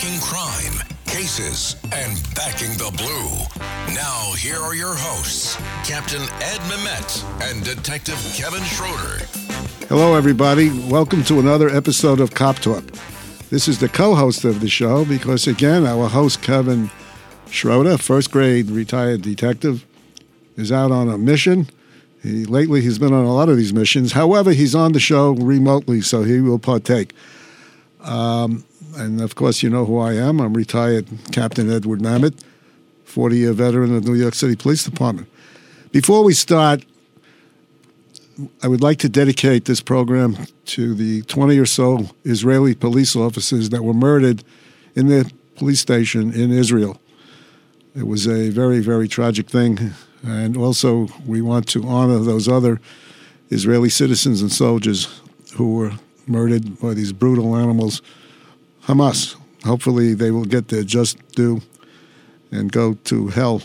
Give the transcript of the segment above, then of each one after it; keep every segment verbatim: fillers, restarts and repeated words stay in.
tracking crime, cases, and backing the blue. Now, here are your hosts, Captain Ed Mamet and Detective Kevin Schroeder. Hello, everybody. Welcome to another episode of Cop Talk. This is the co-host of the show because, again, our host, Kevin Schroeder, first-grade retired detective, is out on a mission. He, lately, he's been on a lot of these missions. However, he's on the show remotely, so he will partake. Um, and, of course, you know who I am. I'm retired Captain Edward Mamet, forty-year veteran of the New York City Police Department. Before we start, I would like to dedicate this program to the twenty or so Israeli police officers that were murdered in their police station in Israel. It was a very, very tragic thing. And also, we want to honor those other Israeli citizens and soldiers who were murdered by these brutal animals, Hamas. Hopefully, they will get their just due and go to hell,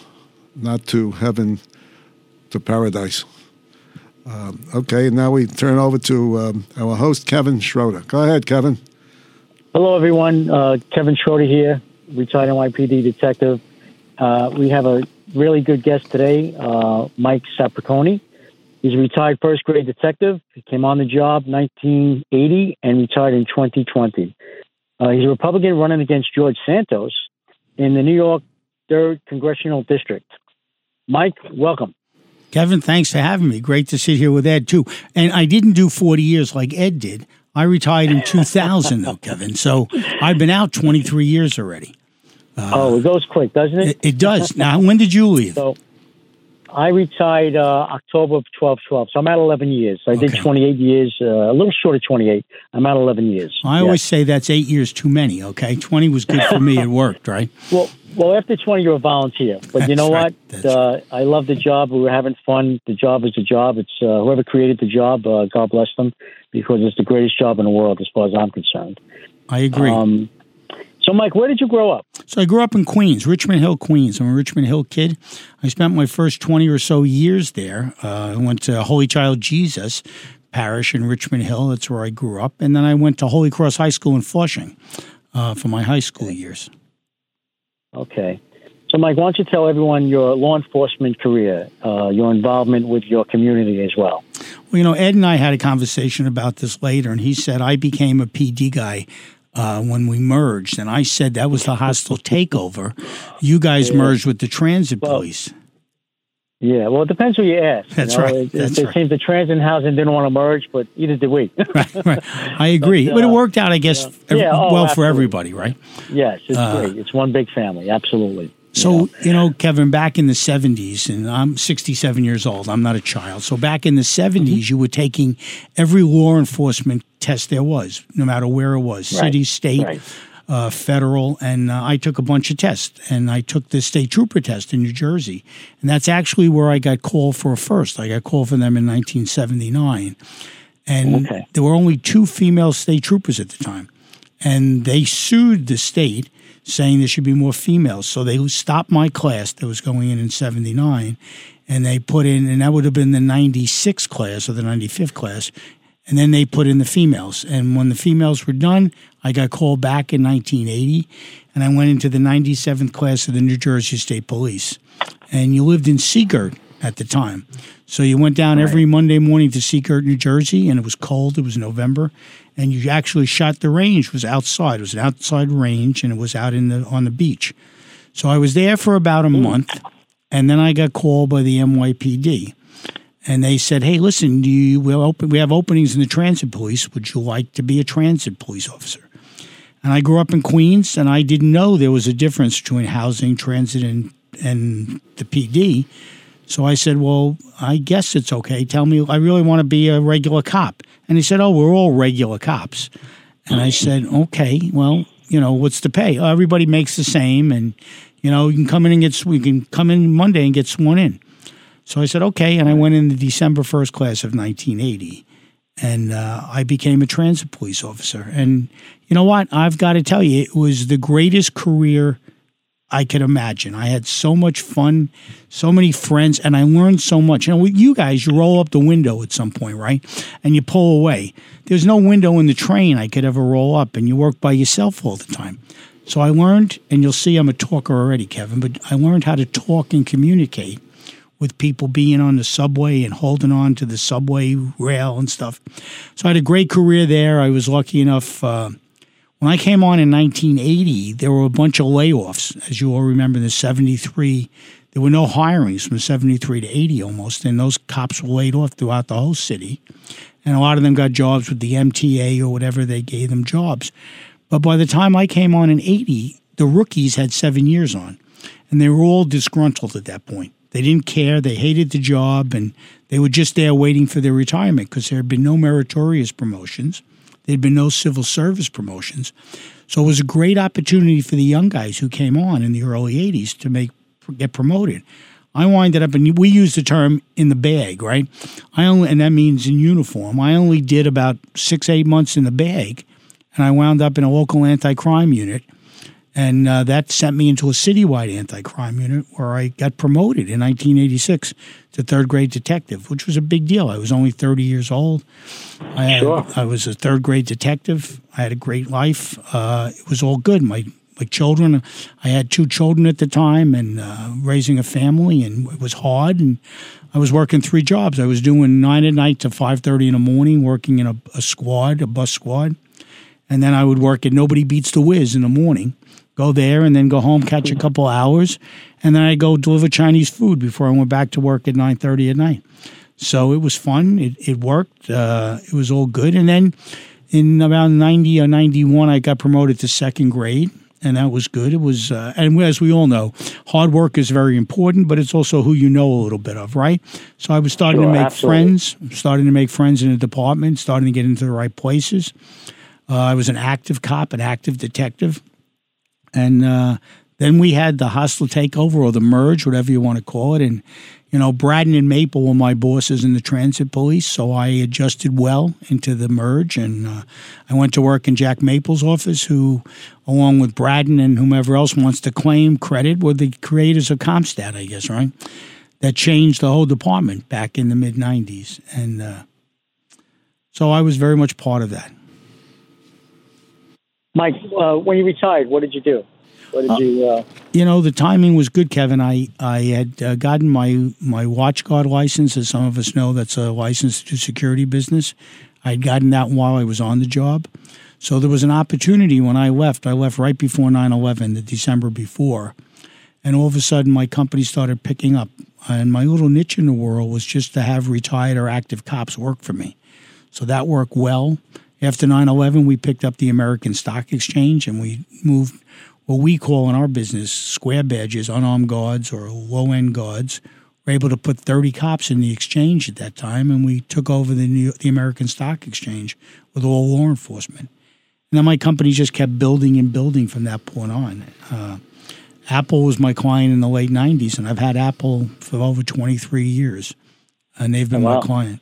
not to heaven, to paradise. Um, okay, and now we turn over to um, our host, Kevin Schroeder. Go ahead, Kevin. Hello, everyone. Uh, Kevin Schroeder here, retired N Y P D detective. Uh, we have a really good guest today, uh, Mike Sapraicone. He's a retired first-grade detective. He came on the job in nineteen eighty and retired in twenty twenty. Uh, he's a Republican running against George Santos in the New York third Congressional District. Mike, welcome. Kevin, thanks for having me. Great to sit here with Ed, too. And I didn't do forty years like Ed did. I retired in two thousand, though, Kevin. So I've been out twenty-three years already. Uh, oh, it goes quick, doesn't it? It, it does. Now, when did you leave? So I retired uh, October of twelve twelve, so I'm out eleven years. I okay. did twenty-eight years, uh, a little short of twenty-eight. I'm out eleven years. I yeah. always say that's eight years too many, okay? twenty was good for me. It worked, right? Well, well, after twenty, you're a volunteer. But that's you know right. what? Uh, right. I love the job. We were having fun. The job is the job. It's uh, whoever created the job, uh, God bless them, because it's the greatest job in the world as far as I'm concerned. I agree. Um, So, Mike, where did you grow up? So I grew up in Queens, Richmond Hill, Queens. I'm a Richmond Hill kid. I spent my first twenty or so years there. Uh, I went to Holy Child Jesus Parish in Richmond Hill. That's where I grew up. And then I went to Holy Cross High School in Flushing uh, for my high school years. Okay. So, Mike, why don't you tell everyone your law enforcement career, uh, your involvement with your community as well? Well, you know, Ed and I had a conversation about this later, and he said I became a P D guy Uh, when we merged, and I said that was the hostile takeover. You guys yeah. merged with the transit well, police. Yeah, well, it depends who you ask. That's you know? right. It, That's it right. seems the transit and housing didn't want to merge, but either did we. right, right. I agree. But, uh, but it worked out, I guess, yeah. Every, yeah, oh, well absolutely. for everybody, right? Yes, it's uh, great. It's one big family, absolutely. So, you know, Kevin, back in the seventies, and I'm sixty-seven years old. I'm not a child. So back in the seventies, mm-hmm. you were taking every law enforcement test there was, no matter where it was, right. city, state, right. uh, federal. And uh, I took a bunch of tests, and I took the state trooper test in New Jersey. And that's actually where I got called for first. I got called for them in nineteen seventy-nine. And okay. there were only two female state troopers at the time. And they sued the state, saying there should be more females. So they stopped my class that was going in in seventy-nine, and they put in, and that would have been the ninety-sixth class or the ninety-fifth class, and then they put in the females. And when the females were done, I got called back in nineteen eighty, and I went into the ninety-seventh class of the New Jersey State Police. And you lived in Seagirt at the time. So you went down right. every Monday morning to Seagirt, New Jersey, and it was cold. It was November. And you actually shot the range. It was outside. It was an outside range, and it was out in the on the beach. So I was there for about a month, and then I got called by the N Y P D. And they said, hey, listen, do you, we'll open, we have openings in the transit police. Would you like to be a transit police officer? And I grew up in Queens, and I didn't know there was a difference between housing, transit, and, and the P D. So I said, well, I guess it's okay. Tell me, I really want to be a regular cop. And he said, oh, we're all regular cops. And I said, okay, well, you know, what's the pay? Oh, everybody makes the same. And, you know, you can come in and get, we can come in Monday and get sworn in. So I said, okay. And I went in the December first class of nineteen eighty. And uh, I became a transit police officer. And you know what? I've got to tell you, it was the greatest career I could imagine. I had so much fun, so many friends, and I learned so much. You know, with you guys, you roll up the window at some point, right? And you pull away. There's no window in the train I could ever roll up, and you work by yourself all the time. So I learned, and you'll see I'm a talker already, Kevin, but I learned how to talk and communicate with people being on the subway and holding on to the subway rail and stuff. So I had a great career there. I was lucky enough. Uh, when I came on in nineteen eighty, there were a bunch of layoffs. As you all remember, in the seventy-three, there were no hirings from seventy-three to eighty almost, and those cops were laid off throughout the whole city. And a lot of them got jobs with the M T A or whatever they gave them jobs. But by the time I came on in eighty, the rookies had seven years on, and they were all disgruntled at that point. They didn't care. They hated the job, and they were just there waiting for their retirement because there had been no meritorious promotions. There had been no civil service promotions. So it was a great opportunity for the young guys who came on in the early eighties to make get promoted. I winded up, and we use the term in the bag, right? I only, and that means in uniform. I only did about six, eight months in the bag, and I wound up in a local anti-crime unit. And uh, that sent me into a citywide anti-crime unit where I got promoted in nineteen eighty-six to third-grade detective, which was a big deal. I was only thirty years old. I, had, sure. I was a third-grade detective. I had a great life. Uh, it was all good. My my children, I had two children at the time and uh, raising a family, and it was hard. And I was working three jobs. I was doing nine at night to five thirty in the morning, working in a, a squad, a bus squad. And then I would work at Nobody Beats the Whiz in the morning. Go there and then go home, catch a couple hours, and then I go deliver Chinese food before I went back to work at nine thirty at night. So it was fun. It, it worked. Uh, it was all good. And then in about ninety or ninety-one, I got promoted to second grade, and that was good. It was, uh, and as we all know, hard work is very important, but it's also who you know a little bit of, right? So I was starting sure, to make absolutely. friends, starting to make friends in the department, starting to get into the right places. Uh, I was an active cop, an active detective. And uh, then we had the hostile takeover or the merge, whatever you want to call it. And, you know, Bratton and Maple were my bosses in the transit police, so I adjusted well into the merge. And uh, I went to work in Jack Maple's office, who, along with Bratton and whomever else wants to claim credit, were the creators of CompStat, I guess, right? That changed the whole department back in the mid-nineties. And uh, so I was very much part of that. Mike, uh, when you retired, what did you do? What did uh, you? Uh... You know, the timing was good, Kevin. I I had uh, gotten my my watch guard license, as some of us know, that's a license to do security business. I'd gotten that while I was on the job, so there was an opportunity when I left. I left right before nine eleven, the December before, and all of a sudden my company started picking up, and my little niche in the world was just to have retired or active cops work for me, so that worked well. After nine eleven, we picked up the American Stock Exchange, and we moved what we call in our business square badges, unarmed guards or low-end guards. We were able to put thirty cops in the exchange at that time, and we took over the New York, the American Stock Exchange with all law enforcement. And then my company just kept building and building from that point on. Uh, Apple was my client in the late nineties, and I've had Apple for over twenty-three years, and they've been oh, wow. my client.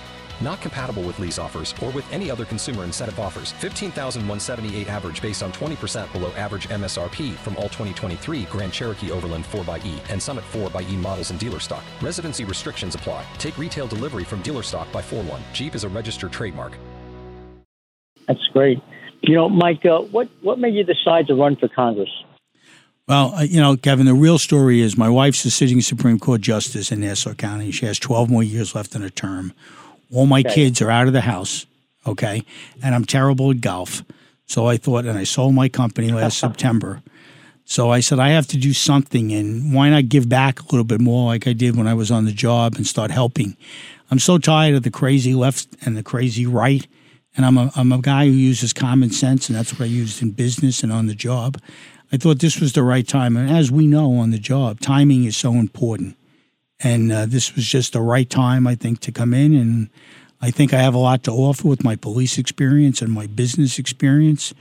Not compatible with lease offers or with any other consumer incentive offers. fifteen thousand one hundred seventy-eight dollars average based on twenty percent below average M S R P from all twenty twenty-three Grand Cherokee Overland four by E and Summit four by E models in dealer stock. Residency restrictions apply. Take retail delivery from dealer stock by four one. Jeep is a registered trademark. That's great. You know, Mike, uh, what, what made you decide to run for Congress? Well, you know, Kevin, the real story is my wife's a sitting Supreme Court justice in Nassau County. She has twelve more years left in her term. All my okay. kids are out of the house, okay? And I'm terrible at golf. So I thought, and I sold my company last September. So I said, I have to do something, and why not give back a little bit more like I did when I was on the job and start helping? I'm so tired of the crazy left and the crazy right, and I'm a, I'm a guy who uses common sense, and that's what I used in business and on the job. I thought this was the right time. And as we know on the job, timing is so important. And uh, this was just the right time, I think, to come in. And I think I have a lot to offer with my police experience and my business experience.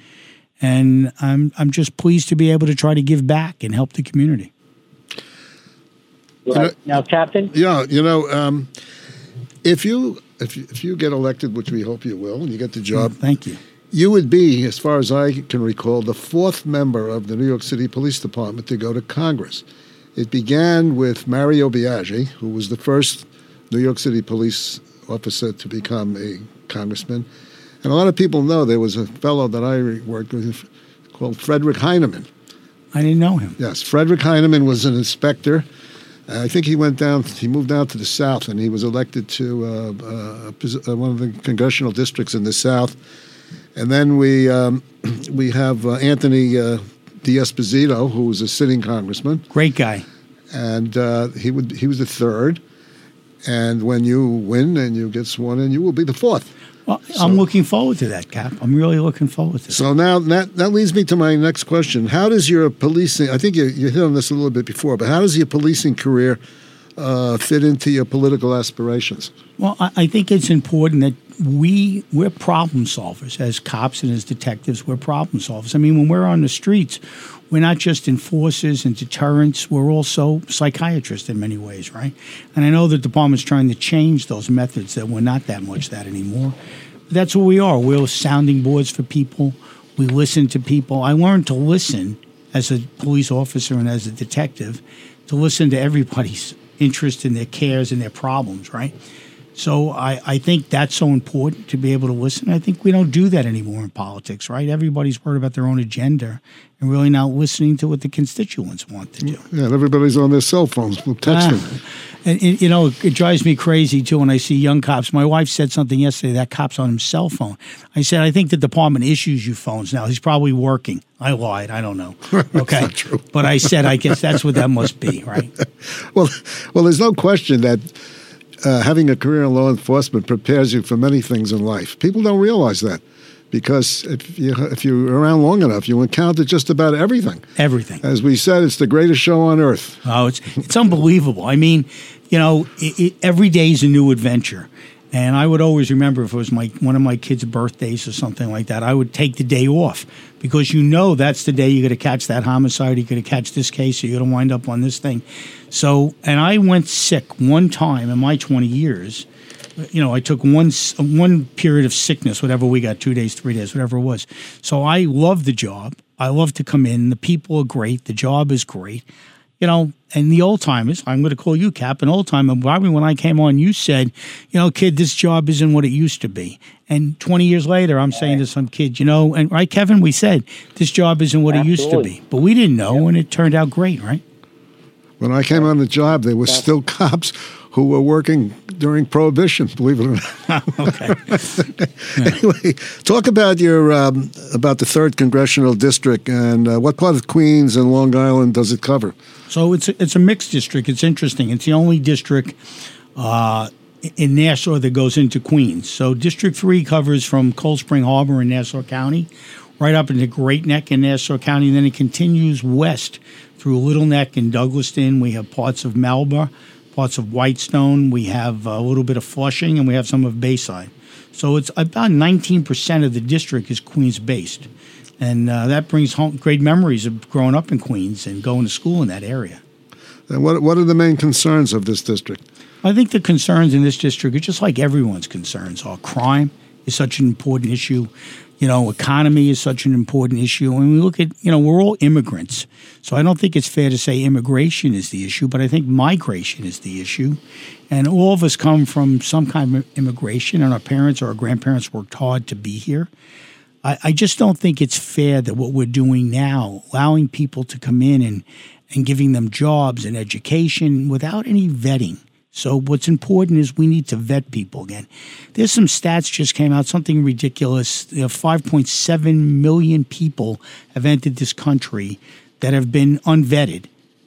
And I'm I'm just pleased to be able to try to give back and help the community. Right. You know, now, Captain? Yeah, you know, um, if you if you, if you get elected, which we hope you will, and you get the job. Mm, thank you. You would be, as far as I can recall, the fourth member of the New York City Police Department to go to Congress. It began with Mario Biaggi, who was the first New York City police officer to become a congressman. And a lot of people know there was a fellow that I worked with called Frederick Heinemann. I didn't know him. Yes, Frederick Heinemann was an inspector. I think he went down, he moved down to the South, and he was elected to uh, uh, one of the congressional districts in the South. And then we um, we have uh, Anthony uh, D'Esposito, who was a sitting congressman. Great guy. And uh, he would he was the third. And when you win and you get sworn in, you will be the fourth. Well, so, I'm looking forward to that, Cap. I'm really looking forward to that. So now that, that leads me to my next question. How does your policing, I think you, you hit on this a little bit before, but how does your policing career uh, fit into your political aspirations? Well, I, I think it's important that We, we're problem solvers. As cops and as detectives, we're problem solvers. I mean, when we're on the streets, we're not just enforcers and deterrents. We're also psychiatrists in many ways, right? And I know the department's trying to change those methods, that we're not that much that anymore. But that's what we are. We're sounding boards for people. We listen to people. I learned to listen as a police officer and as a detective, to listen to everybody's interest and their cares and their problems, right? So I, I think that's so important, to be able to listen. I think we don't do that anymore in politics, right? Everybody's worried about their own agenda and really not listening to what the constituents want to do. Yeah, and everybody's on their cell phones. We'll text them. Ah, and, and, you know, it, it drives me crazy, too, when I see young cops. My wife said something yesterday, that cop's on his cell phone. I said, I think the department issues you phones now. He's probably working. I lied. I don't know. Okay. Not true. But I said, I guess that's what that must be, right? Well, well, there's no question that Uh, having a career in law enforcement prepares you for many things in life. People don't realize that, because if, you, if you're around long enough, you encounter just about everything. Everything. As we said, it's the greatest show on earth. Oh, it's it's unbelievable. I mean, you know, it, it, every day is a new adventure. And I would always remember, if it was my one of my kids' birthdays or something like that, I would take the day off, because you know that's the day you're going to catch that homicide, you're going to catch this case, or you're going to wind up on this thing. So, and I went sick one time in my twenty years. You know, I took one one period of sickness, whatever we got, two days, three days, whatever it was. So I love the job. I love to come in. The people are great. The job is great. You know, and the old-timers, I'm going to call you, Cap, an old-timer. Probably when I came on, you said, you know, kid, this job isn't what it used to be. And twenty years later, I'm saying to some kid, you know, and right, Kevin, we said, this job isn't what Absolutely. It used to be. But we didn't know, yeah. And it turned out great, right? When I came on the job, there were still cops who were working during Prohibition, believe it or not. Okay. Anyway, talk about your um, about the third Congressional District, and uh, what part of Queens and Long Island does it cover? So it's a, it's a mixed district. It's interesting. It's the only district uh, in Nassau that goes into Queens. So District three covers from Cold Spring Harbor in Nassau County right up into Great Neck in Nassau County, and then it continues west through Little Neck and Douglaston. We have parts of Malba, parts of Whitestone. We have a little bit of Flushing, and we have some of Bayside. So it's about nineteen percent of the district is Queens-based. And uh, that brings home great memories of growing up in Queens and going to school in that area. And what what are the main concerns of this district? I think the concerns in this district are just like everyone's concerns are. Crime is such an important issue. You know, economy is such an important issue. And we look at, you know, we're all immigrants. So I don't think it's fair to say immigration is the issue, but I think migration is the issue. And all of us come from some kind of immigration, and our parents or our grandparents worked hard to be here. I, I just don't think it's fair that what we're doing now, allowing people to come in and, and giving them jobs and education without any vetting. So what's important is we need to vet people again. There's some stats just came out, something ridiculous. You know, five point seven million people have entered this country that have been unvetted.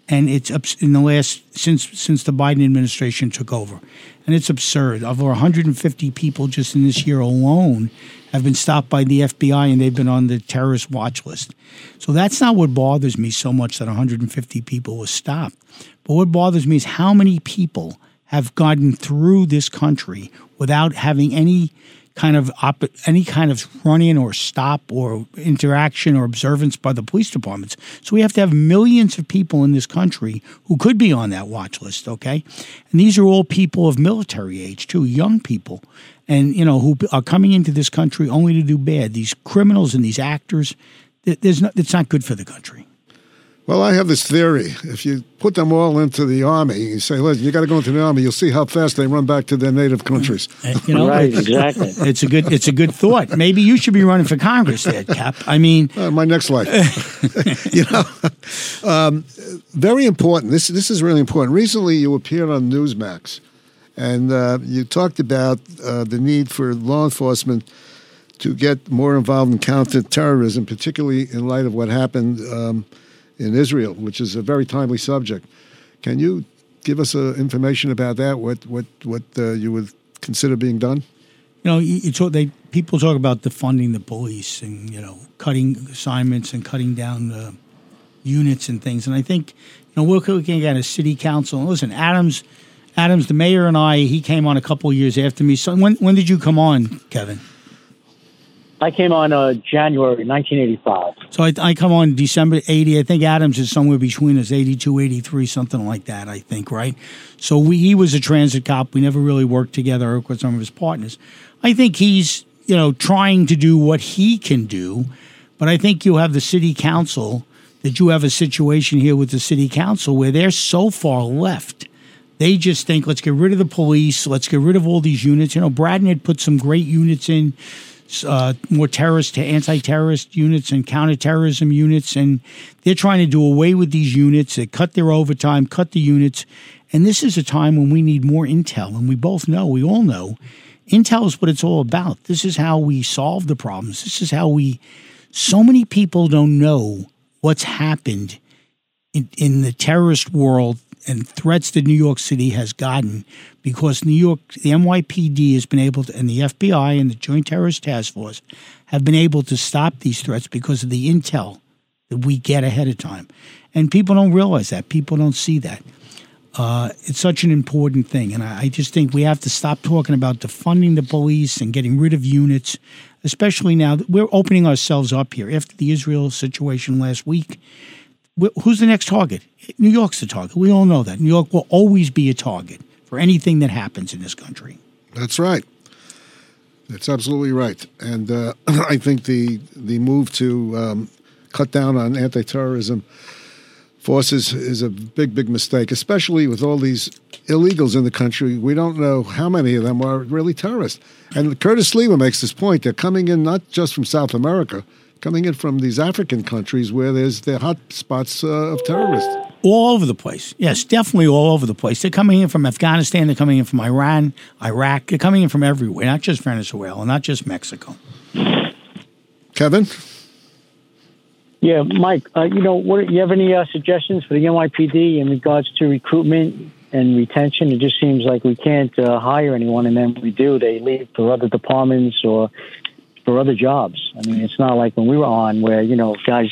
and it's in the last since since the Biden administration took over, and it's absurd. Over one hundred fifty people just in this year alone have been stopped by the F B I, and they've been on the terrorist watch list. So that's not what bothers me so much, that one hundred fifty people were stopped. But what bothers me is how many people have gotten through this country without having any kind of op- any kind of run-in or stop or interaction or observance by the police departments. So we have to have millions of people in this country who could be on that watch list, okay? And these are all people of military age, too, young people, and, you know, who are coming into this country only to do bad. These criminals and these actors, there's not, it's not good for the country. Well, I have this theory. If you put them all into the Army, you say, listen, you got to go into the Army, you'll see how fast they run back to their native countries. You know, right, exactly. It's a good it's a good thought. Maybe you should be running for Congress there, Cap. I mean... Uh, my next life. You know, um, very important. This, this is really important. Recently, you appeared on Newsmax, and uh, you talked about uh, the need for law enforcement to get more involved in counterterrorism, particularly in light of what happened... Um, in Israel, which is a very timely subject. Can you give us uh, information about that, what what, what uh, you would consider being done? You know, you, you talk, they, people talk about defunding the police and, you know, cutting assignments and cutting down uh, units and things. And I think, you know, we're looking at a city council. And listen, Adams, Adams, the mayor and I, he came on a couple of years after me. So when, when did you come on, Kevin? I came on uh, January nineteen eighty-five. So I, I come on December eighty. I think Adams is somewhere between us, eighty-two, eighty-three, something like that, I think, right? So we, he was a transit cop. We never really worked together with some of his partners. I think he's, you know, trying to do what he can do, but I think you have the city council, that you have a situation here with the city council where they're so far left. They just think, let's get rid of the police. Let's get rid of all these units. You know, Bratton had put some great units in, Uh, more terrorist, anti-terrorist units and counterterrorism units, and they're trying to do away with these units. They cut their overtime, cut the units, and this is a time when we need more intel, and we both know, we all know, intel is what it's all about. This is how we solve the problems. This is how we – so many people don't know what's happened in, in the terrorist world and threats that New York City has gotten, because New York, the N Y P D has been able to, and the F B I and the Joint Terrorist Task Force have been able to stop these threats because of the intel that we get ahead of time. And people don't realize that. People don't see that. Uh, it's such an important thing. And I, I just think we have to stop talking about defunding the police and getting rid of units, especially now that we're opening ourselves up here. After the Israel situation last week, who's the next target? New York's the target. We all know that. New York will always be a target for anything that happens in this country. That's right. That's absolutely right. And uh, I think the the move to um, cut down on anti-terrorism forces is a big, big mistake, especially with all these illegals in the country. We don't know how many of them are really terrorists. And Curtis Lewa makes this point. They're coming in not just from South America, coming in from these African countries where there's the hot spots uh, of terrorists. All over the place. Yes, definitely all over the place. They're coming in from Afghanistan. They're coming in from Iran, Iraq. They're coming in from everywhere, not just Venezuela, not just Mexico. Kevin? Yeah, Mike, uh, you know, what, you have any uh, suggestions for the N Y P D in regards to recruitment and retention? It just seems like we can't uh, hire anyone, and then when we do, they leave for other departments or for other jobs. I mean, it's not like when we were on where, you know, guys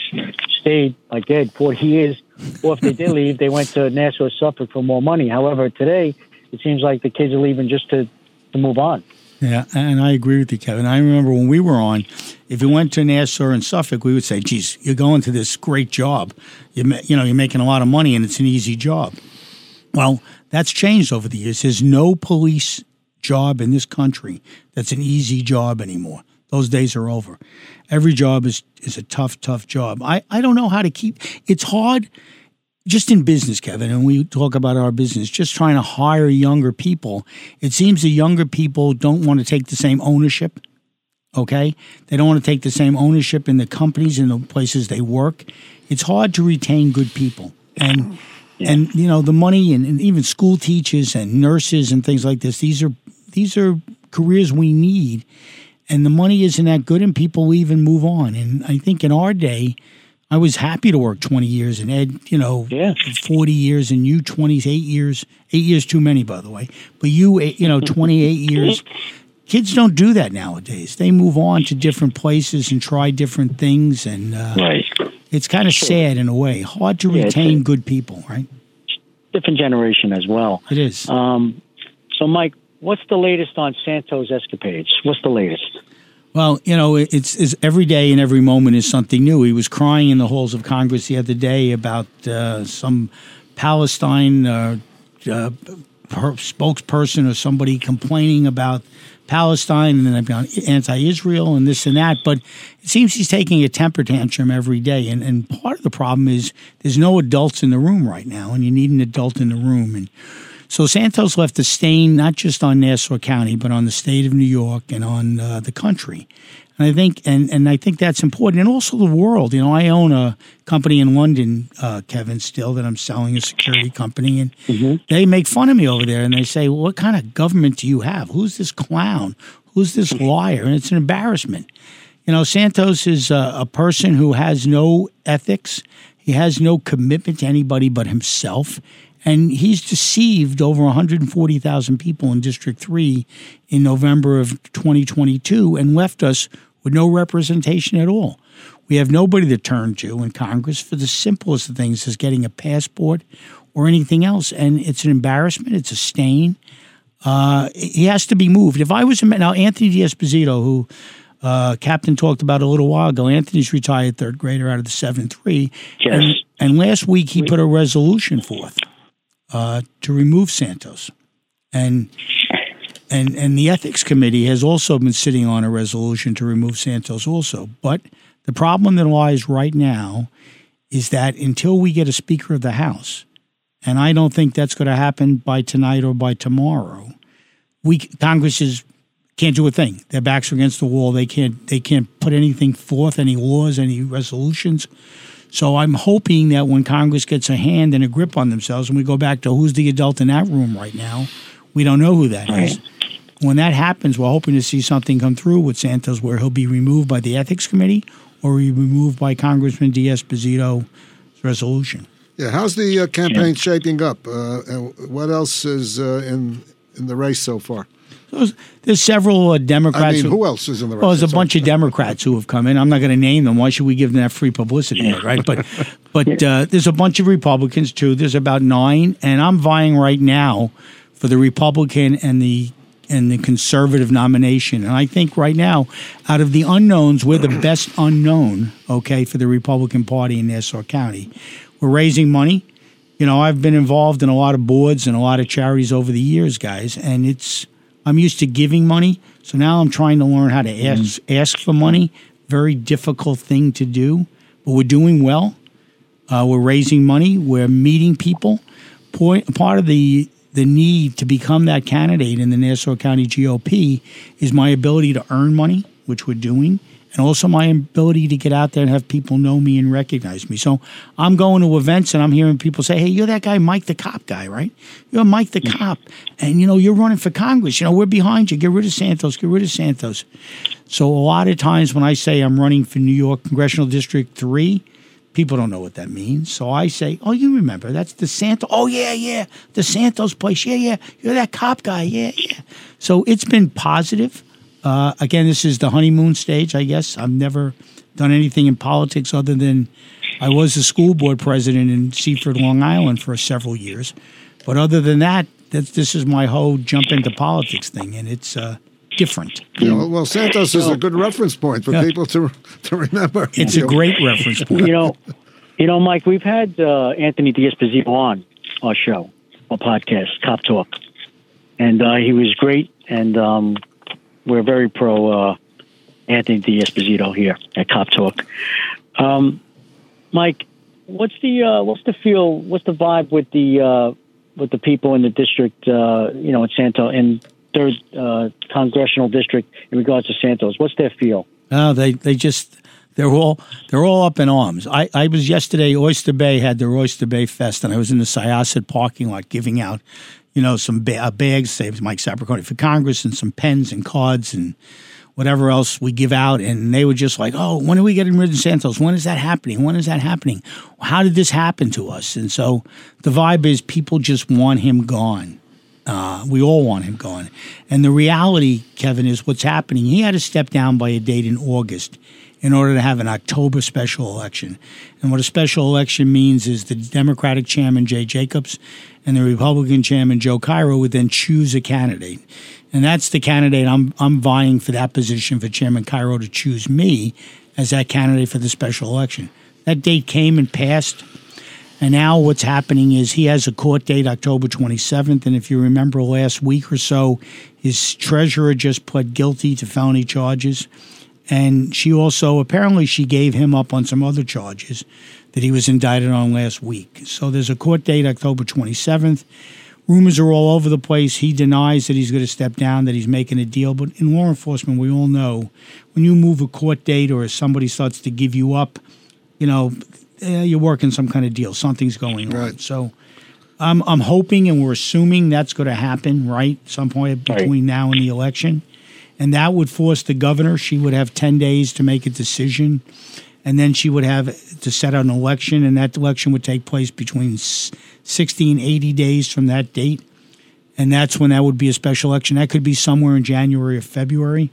stayed like they had forty years, or if they did leave, they went to Nassau or Suffolk for more money. However, today, it seems like the kids are leaving just to, to move on. Yeah, and I agree with you, Kevin. I remember when we were on, if you went to Nassau and Suffolk, we would say, geez, you're going to this great job. You, you know, you're making a lot of money, and it's an easy job. Well, that's changed over the years. There's no police job in this country that's an easy job anymore. Those days are over. Every job is, is a tough, tough job. I, I don't know how to keep – it's hard just in business, Kevin, and we talk about our business, just trying to hire younger people. It seems the younger people don't want to take the same ownership, okay? They don't want to take the same ownership in the companies and the places they work. It's hard to retain good people. And, yeah. and you know, the money and, and even school teachers and nurses and things like this, these are these are careers we need. And the money isn't that good, and people leave and move on. And I think in our day, I was happy to work twenty years, and Ed, you know, yeah. forty years, and you twenty-eight years. Eight years too many, by the way. But you, you know, twenty-eight years. Kids don't do that nowadays. They move on to different places and try different things, and uh, right. it's kind of sure. sad in a way. Hard to yeah, retain good people, right? Different generation as well. It is. Um, so, Mike, what's the latest on Santos' escapades? What's the latest? Well, you know, it's, it's every day and every moment is something new. He was crying in the halls of Congress the other day about uh, some Palestine uh, uh, per- spokesperson or somebody complaining about Palestine, and then I've gone anti-Israel and this and that. But it seems he's taking a temper tantrum every day. And, and part of the problem is there's no adults in the room right now, and you need an adult in the room. And so Santos left a stain not just on Nassau County, but on the state of New York and on uh, the country. And I think, and, and I think that's important, and also the world. You know, I own a company in London, uh, Kevin, still that I'm selling, a security company, and mm-hmm. they make fun of me over there, and they say, well, "What kind of government do you have? Who's this clown? Who's this liar?" And it's an embarrassment. You know, Santos is a, a person who has no ethics. He has no commitment to anybody but himself. And he's deceived over one hundred forty thousand people in District three in November of twenty twenty-two and left us with no representation at all. We have nobody to turn to in Congress for the simplest of things as getting a passport or anything else. And it's an embarrassment. It's a stain. Uh, he has to be moved. If I was – now, Anthony D'Esposito, who – Uh, Captain talked about a little while ago. Anthony's retired third grader out of the seven three. Yes. And, and last week he put a resolution forth uh, to remove Santos. And, and and the Ethics Committee has also been sitting on a resolution to remove Santos also. But the problem that lies right now is that until we get a Speaker of the House, and I don't think that's going to happen by tonight or by tomorrow, we Congress is – can't do a thing. Their backs are against the wall. They can't. They can't put anything forth, any laws, any resolutions. So I'm hoping that when Congress gets a hand and a grip on themselves, and we go back to who's the adult in that room right now, we don't know who that is. When that happens, we're hoping to see something come through with Santos, where he'll be removed by the Ethics Committee or he'll be removed by Congressman D'Esposito's resolution. Yeah, how's the uh, campaign shaping up? Uh, and what else is uh, in in the race so far? There's several uh, Democrats. I mean, who, who else is in the race? Well, there's a Sorry. bunch of Democrats who have come in. I'm not going to name them. Why should we give them that free publicity, yeah. right? But but uh, there's a bunch of Republicans, too. There's about nine, and I'm vying right now for the Republican and the and the conservative nomination. And I think right now, out of the unknowns, we're the best unknown, okay, for the Republican Party in Nassau County. We're raising money. You know, I've been involved in a lot of boards and a lot of charities over the years, guys, and it's – I'm used to giving money, so now I'm trying to learn how to ask ask for money. Very difficult thing to do, but we're doing well. Uh, we're raising money. We're meeting people. Point, part of the the need to become that candidate in the Nassau County G O P is my ability to earn money, which we're doing, and also my ability to get out there and have people know me and recognize me. So I'm going to events and I'm hearing people say, hey, you're that guy, Mike the Cop guy, right? You're Mike the Cop. And, you know, you're running for Congress. You know, we're behind you. Get rid of Santos. Get rid of Santos. So a lot of times when I say I'm running for New York Congressional District three, people don't know what that means. So I say, oh, you remember. That's the Santos. Oh, yeah, yeah. The Santos place. Yeah, yeah. You're that Cop guy. Yeah, yeah. So it's been positive. Uh, again, this is the honeymoon stage, I guess. I've never done anything in politics other than I was the school board president in Seaford, Long Island for several years. But other than that, that's, this is my whole jump into politics thing, and it's uh, different. Yeah, well, well, Santos is a good reference point for yeah. people to to remember. It's a great reference point. You know, you know, Mike, we've had uh, Anthony D'Esposito on our show, our podcast, Cop Talk, and uh, he was great, and um, – we're very pro uh, Anthony D'Esposito here at Cop Talk. Um, Mike, what's the uh, what's the feel? What's the vibe with the uh, with the people in the district? Uh, you know, in Santos, in third uh, congressional district, in regards to Santos, what's their feel? Oh, they they just they're all they're all up in arms. I, I was yesterday. Oyster Bay had their Oyster Bay Fest, and I was in the Syosset parking lot giving out you know, some ba- uh, bags, say Mike Sapraicone for Congress, and some pens and cards and whatever else we give out. And they were just like, oh, when are we getting rid of Santos? When is that happening? When is that happening? How did this happen to us? And so the vibe is people just want him gone. Uh, we all want him gone. And the reality, Kevin, is what's happening. He had to step down by a date in August in order to have an October special election. And what a special election means is the Democratic chairman, Jay Jacobs, and the Republican chairman, Joe Cairo, would then choose a candidate. And that's the candidate I'm I'm vying for that position for Chairman Cairo to choose me as that candidate for the special election. That date came and passed. And now what's happening is he has a court date, October twenty-seventh. And if you remember last week or so, his treasurer just pled guilty to felony charges. And she also, apparently she gave him up on some other charges that he was indicted on last week. So there's a court date, October twenty-seventh. Rumors are all over the place. He denies that he's going to step down, that he's making a deal. But in law enforcement, we all know when you move a court date or if somebody starts to give you up, you know, Uh, you're working some kind of deal. Something's going right. on. So I'm um, I'm hoping and we're assuming that's going to happen, right, some point between right. now and the election. And that would force the governor. She would have ten days to make a decision, and then she would have to set out an election, and that election would take place between sixty and eighty days from that date. And that's when that would be a special election. That could be somewhere in January or February.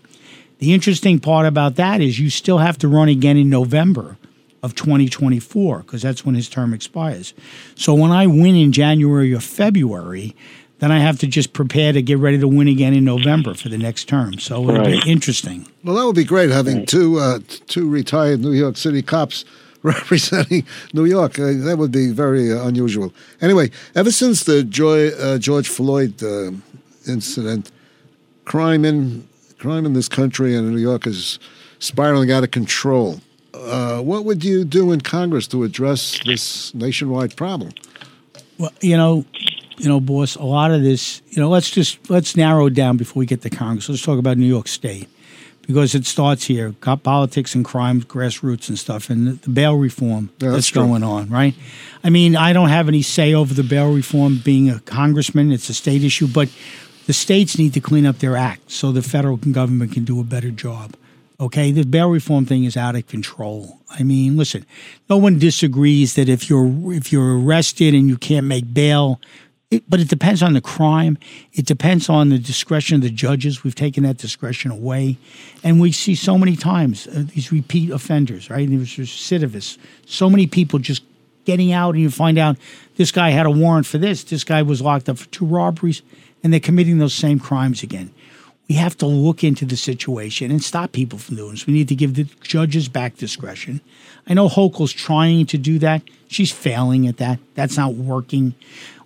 The interesting part about that is you still have to run again in November of twenty twenty-four, because that's when his term expires. So when I win in January or February, then I have to just prepare to get ready to win again in November for the next term. So it'll right. be interesting. Well, that would be great, having right. two uh, two retired New York City cops representing New York. Uh, that would be very uh, unusual. Anyway, ever since the Joy, uh, George Floyd uh, incident, crime in crime in this country and in New York is spiraling out of control. Uh, what would you do in Congress to address this nationwide problem? Well, you know, you know, boss, a lot of this, you know, let's just let's narrow it down before we get to Congress. Let's talk about New York State, because it starts here, politics and crime, grassroots and stuff, and the bail reform yeah, that's, that's going on, right? I mean, I don't have any say over the bail reform being a congressman. It's a state issue, but the states need to clean up their act so the federal government can do a better job. Okay, the bail reform thing is out of control. I mean, listen, no one disagrees that if you're if you're arrested and you can't make bail, it, but it depends on the crime. It depends on the discretion of the judges. We've taken that discretion away. And we see so many times uh, these repeat offenders, right? These recidivists. So many people just getting out, and you find out this guy had a warrant for this. This guy was locked up for two robberies, and they're committing those same crimes again. We have to look into the situation and stop people from doing this. We need to give the judges back discretion. I know Hochul's trying to do that. She's failing at that. That's not working.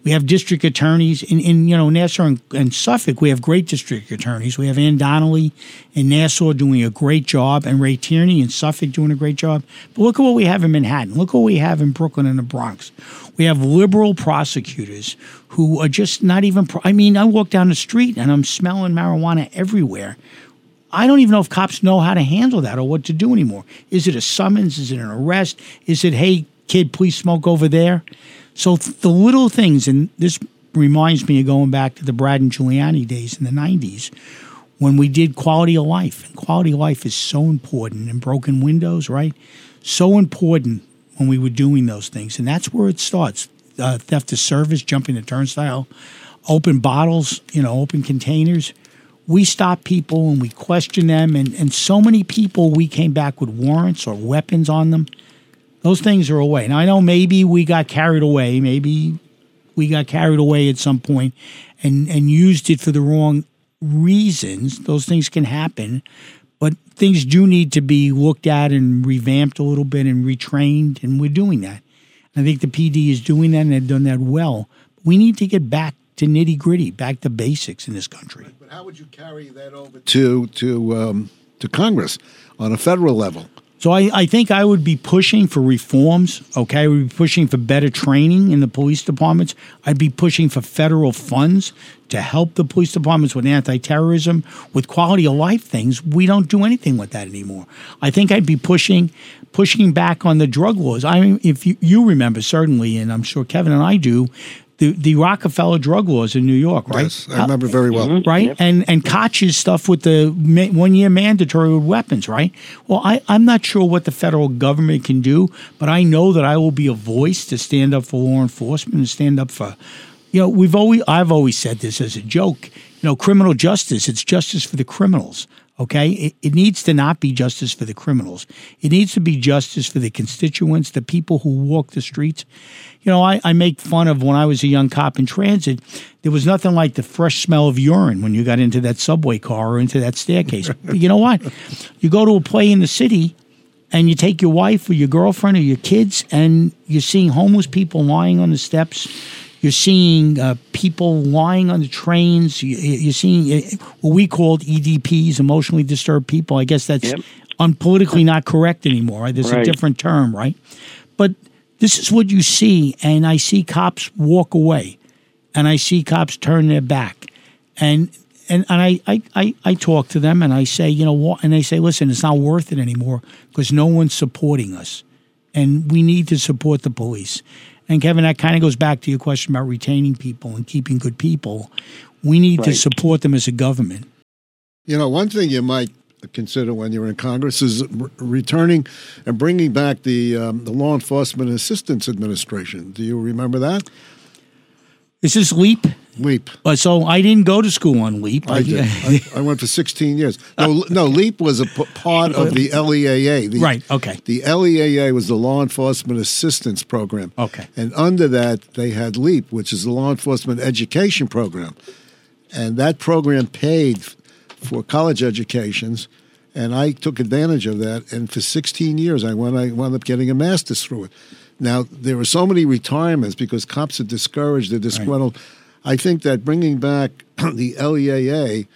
We have district attorneys in, in you know, Nassau and, and Suffolk. We have great district attorneys. We have Ann Donnelly in Nassau doing a great job, and Ray Tierney in Suffolk doing a great job. But look at what we have in Manhattan. Look what we have in Brooklyn and the Bronx. We have liberal prosecutors who are just not even pro- – I mean, I walk down the street and I'm smelling marijuana everywhere. I don't even know if cops know how to handle that or what to do anymore. Is it a summons? Is it an arrest? Is it, hey, kid, please smoke over there? So th- the little things, and this reminds me of going back to the Brad and Giuliani days in the nineties when we did quality of life. And quality of life is so important, and broken windows, right? So important when we were doing those things. And that's where it starts. Uh, theft of service, jumping the turnstile, open bottles, you know, open containers. We stop people and we question them. And, and so many people, we came back with warrants or weapons on them. Those things are away. Now, I know maybe we got carried away. Maybe we got carried away at some point and, and used it for the wrong reasons. Those things can happen. But things do need to be looked at and revamped a little bit and retrained, and we're doing that. I think the P D is doing that, and they've done that well. We need to get back to nitty-gritty, back to basics in this country. But how would you carry that over to to um, to Congress on a federal level? So I, I think I would be pushing for reforms, okay? I would be pushing for better training in the police departments. I'd be pushing for federal funds to help the police departments with anti-terrorism, with quality of life things. We don't do anything with that anymore. I think I'd be pushing pushing back on the drug laws. I mean, if you, you remember, certainly, and I'm sure Kevin and I do, the, the Rockefeller drug laws in New York, right? Yes, I remember very well. Right? Yep. And and Koch's stuff with the one-year mandatory with weapons, right? Well, I, I'm not sure what the federal government can do, but I know that I will be a voice to stand up for law enforcement and stand up for, you know, we've always, I've always said this as a joke, you know, criminal justice, it's justice for the criminals. Okay, it, it needs to not be justice for the criminals. It needs to be justice for the constituents, the people who walk the streets. You know, I, I make fun of when I was a young cop in transit, there was nothing like the fresh smell of urine when you got into that subway car or into that staircase. But you know what? You go to a play in the city and you take your wife or your girlfriend or your kids and you're seeing homeless people lying on the steps. You're seeing uh, people lying on the trains. You, you're seeing uh, what we called E D Ps, emotionally disturbed people. I guess that's yep. unpolitically not correct anymore. Right? There's right. a different term, right? But this is what you see, and I see cops walk away, and I see cops turn their back. And and, and I, I, I, I talk to them, and I say, you know what? And they say, listen, it's not worth it anymore because no one's supporting us, and we need to support the police. And, Kevin, that kind of goes back to your question about retaining people and keeping good people. We need right. to support them as a government. You know, one thing you might consider when you're in Congress is re- returning and bringing back the um, the Law Enforcement Assistance Administration. Do you remember that? Is this LEAP? LEAP. Uh, so I didn't go to school on LEAP. I did. I, I went for sixteen years. No, no, LEAP was a p- part of the L E A A. The, right, okay. The L E A A was the Law Enforcement Assistance Program. Okay. And under that, they had LEAP, which is the Law Enforcement Education Program. And that program paid for college educations, and I took advantage of that. And for sixteen years, I went, I wound up getting a master's through it. Now, there are so many retirements because cops are discouraged, they're disgruntled. Right. I think that bringing back the L E A A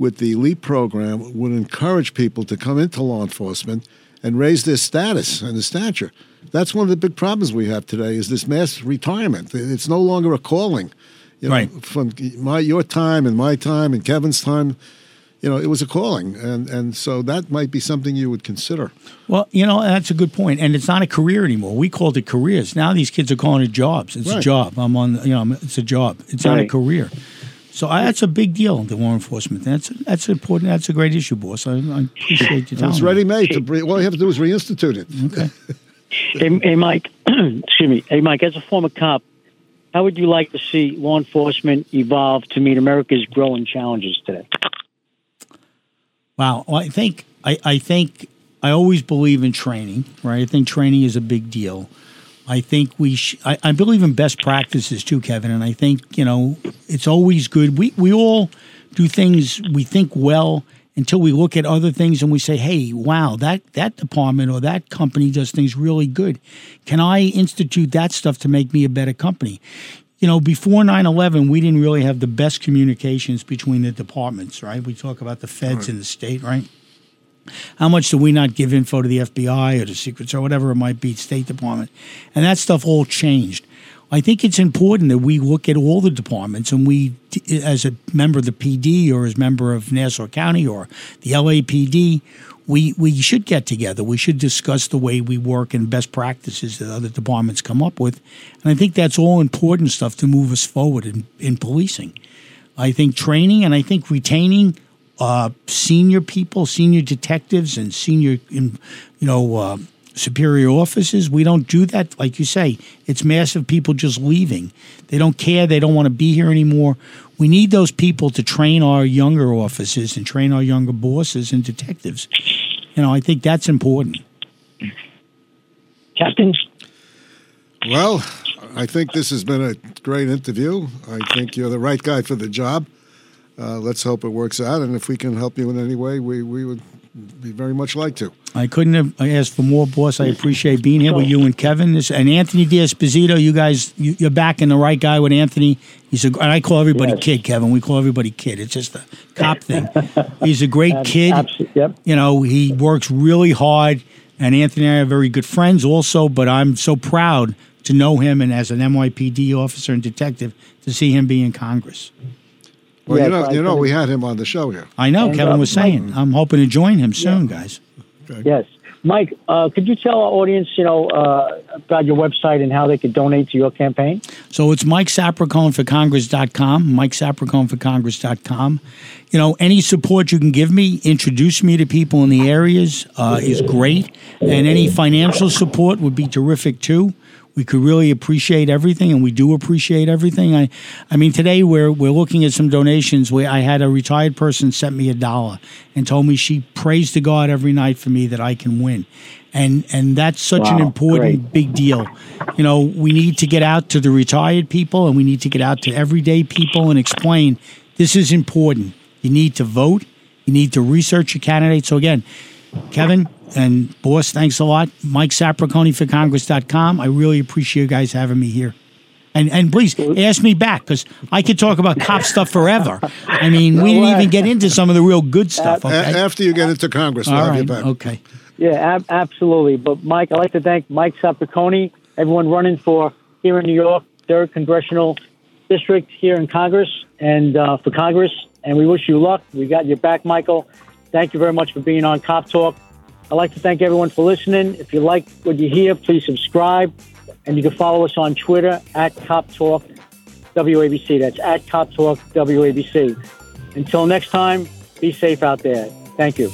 with the LEAP program would encourage people to come into law enforcement and raise their status and their stature. That's one of the big problems we have today is this mass retirement. It's no longer a calling. You know, right. From my, your time and my time and Kevin's time, you know, it was a calling. And, and so that might be something you would consider. Well, you know, that's a good point. And it's not a career anymore. We called it careers. Now these kids are calling it jobs. It's right. a job. I'm on, you know, it's a job. It's right. not a career. So I, that's a big deal, the law enforcement. That's that's important. That's a great issue, boss. I, I appreciate you telling me. It's ready-made. To, all you have to do is reinstitute it. Okay. hey, hey, Mike. Excuse me. Hey, Mike, as a former cop, how would you like to see law enforcement evolve to meet America's growing challenges today? Wow. Well, I think I, I think I always believe in training, right? I think training is a big deal. I think we sh- I, I believe in best practices too, Kevin. And I think, you know, it's always good. We we all do things we think well until we look at other things and we say, hey, wow, that, that department or that company does things really good. Can I institute that stuff to make me a better company? You know, before nine eleven, we didn't really have the best communications between the departments, right? We talk about the feds right. and the state, right? How much do we not give info to the F B I or the secrets or whatever it might be, State Department? And that stuff all changed. I think it's important that we look at all the departments and we, as a member of the P D or as a member of Nassau County or the L A P D, we, we should get together. We should discuss the way we work and best practices that other departments come up with. And I think that's all important stuff to move us forward in, in policing. I think training and I think retaining uh, senior people, senior detectives and senior, you know, uh, superior officers. We don't do that. Like you say, it's massive people just leaving. They don't care. They don't want to be here anymore. We need those people to train our younger officers and train our younger bosses and detectives. You know, I think that's important. Captain? Well, I think this has been a great interview. I think you're the right guy for the job. Uh, let's hope it works out. And if we can help you in any way, we, we would be very much like to. I couldn't have asked for more, boss. I appreciate being here with you and Kevin. This, and Anthony D'Esposito, you guys, you, you're backing the right guy with Anthony. He's a, and I call everybody yes. kid, Kevin. We call everybody kid. It's just a cop thing. He's a great um, kid. Absolutely, yep. You know, he works really hard. And Anthony and I are very good friends also, but I'm so proud to know him and as an N Y P D officer and detective to see him be in Congress. Well, yeah, you know, you know we had him on the show here. I know, and Kevin was saying. I'm hoping to join him soon, yeah. guys. Okay. Yes. Mike, uh, could you tell our audience, you know, uh, about your website and how they could donate to your campaign? So it's Mike Sapricone for Congress dot com, Mike Sapricone for Congress dot com. You know, any support you can give me, introduce me to people in the areas uh, is great. And any financial support would be terrific, too. We could really appreciate everything, and we do appreciate everything. I, I mean, today we're we're looking at some donations where I had a retired person sent me a dollar and told me she prays to God every night for me that I can win. And and that's such wow, an important, great. big deal. You know, we need to get out to the retired people, and we need to get out to everyday people and explain this is important. You need to vote. You need to research your candidate. So, again, Kevin and boss, thanks a lot. Mike Sapraicone for Congress dot com. I really appreciate you guys having me here. And and please ask me back, because I could talk about cop stuff forever. I mean, we didn't even get into some of the real good stuff. Okay? After you get into Congress, I'll have you back. Okay. Yeah, ab- absolutely. But, Mike, I'd like to thank Mike Sapraicone, everyone running for here in New York, third Congressional District here in Congress and uh, for Congress. And we wish you luck. We got your back, Michael. Thank you very much for being on Cop Talk. I'd like to thank everyone for listening. If you like what you hear, please subscribe. And you can follow us on Twitter at Cop Talk W A B C. That's at Cop Talk W A B C. Until next time, be safe out there. Thank you.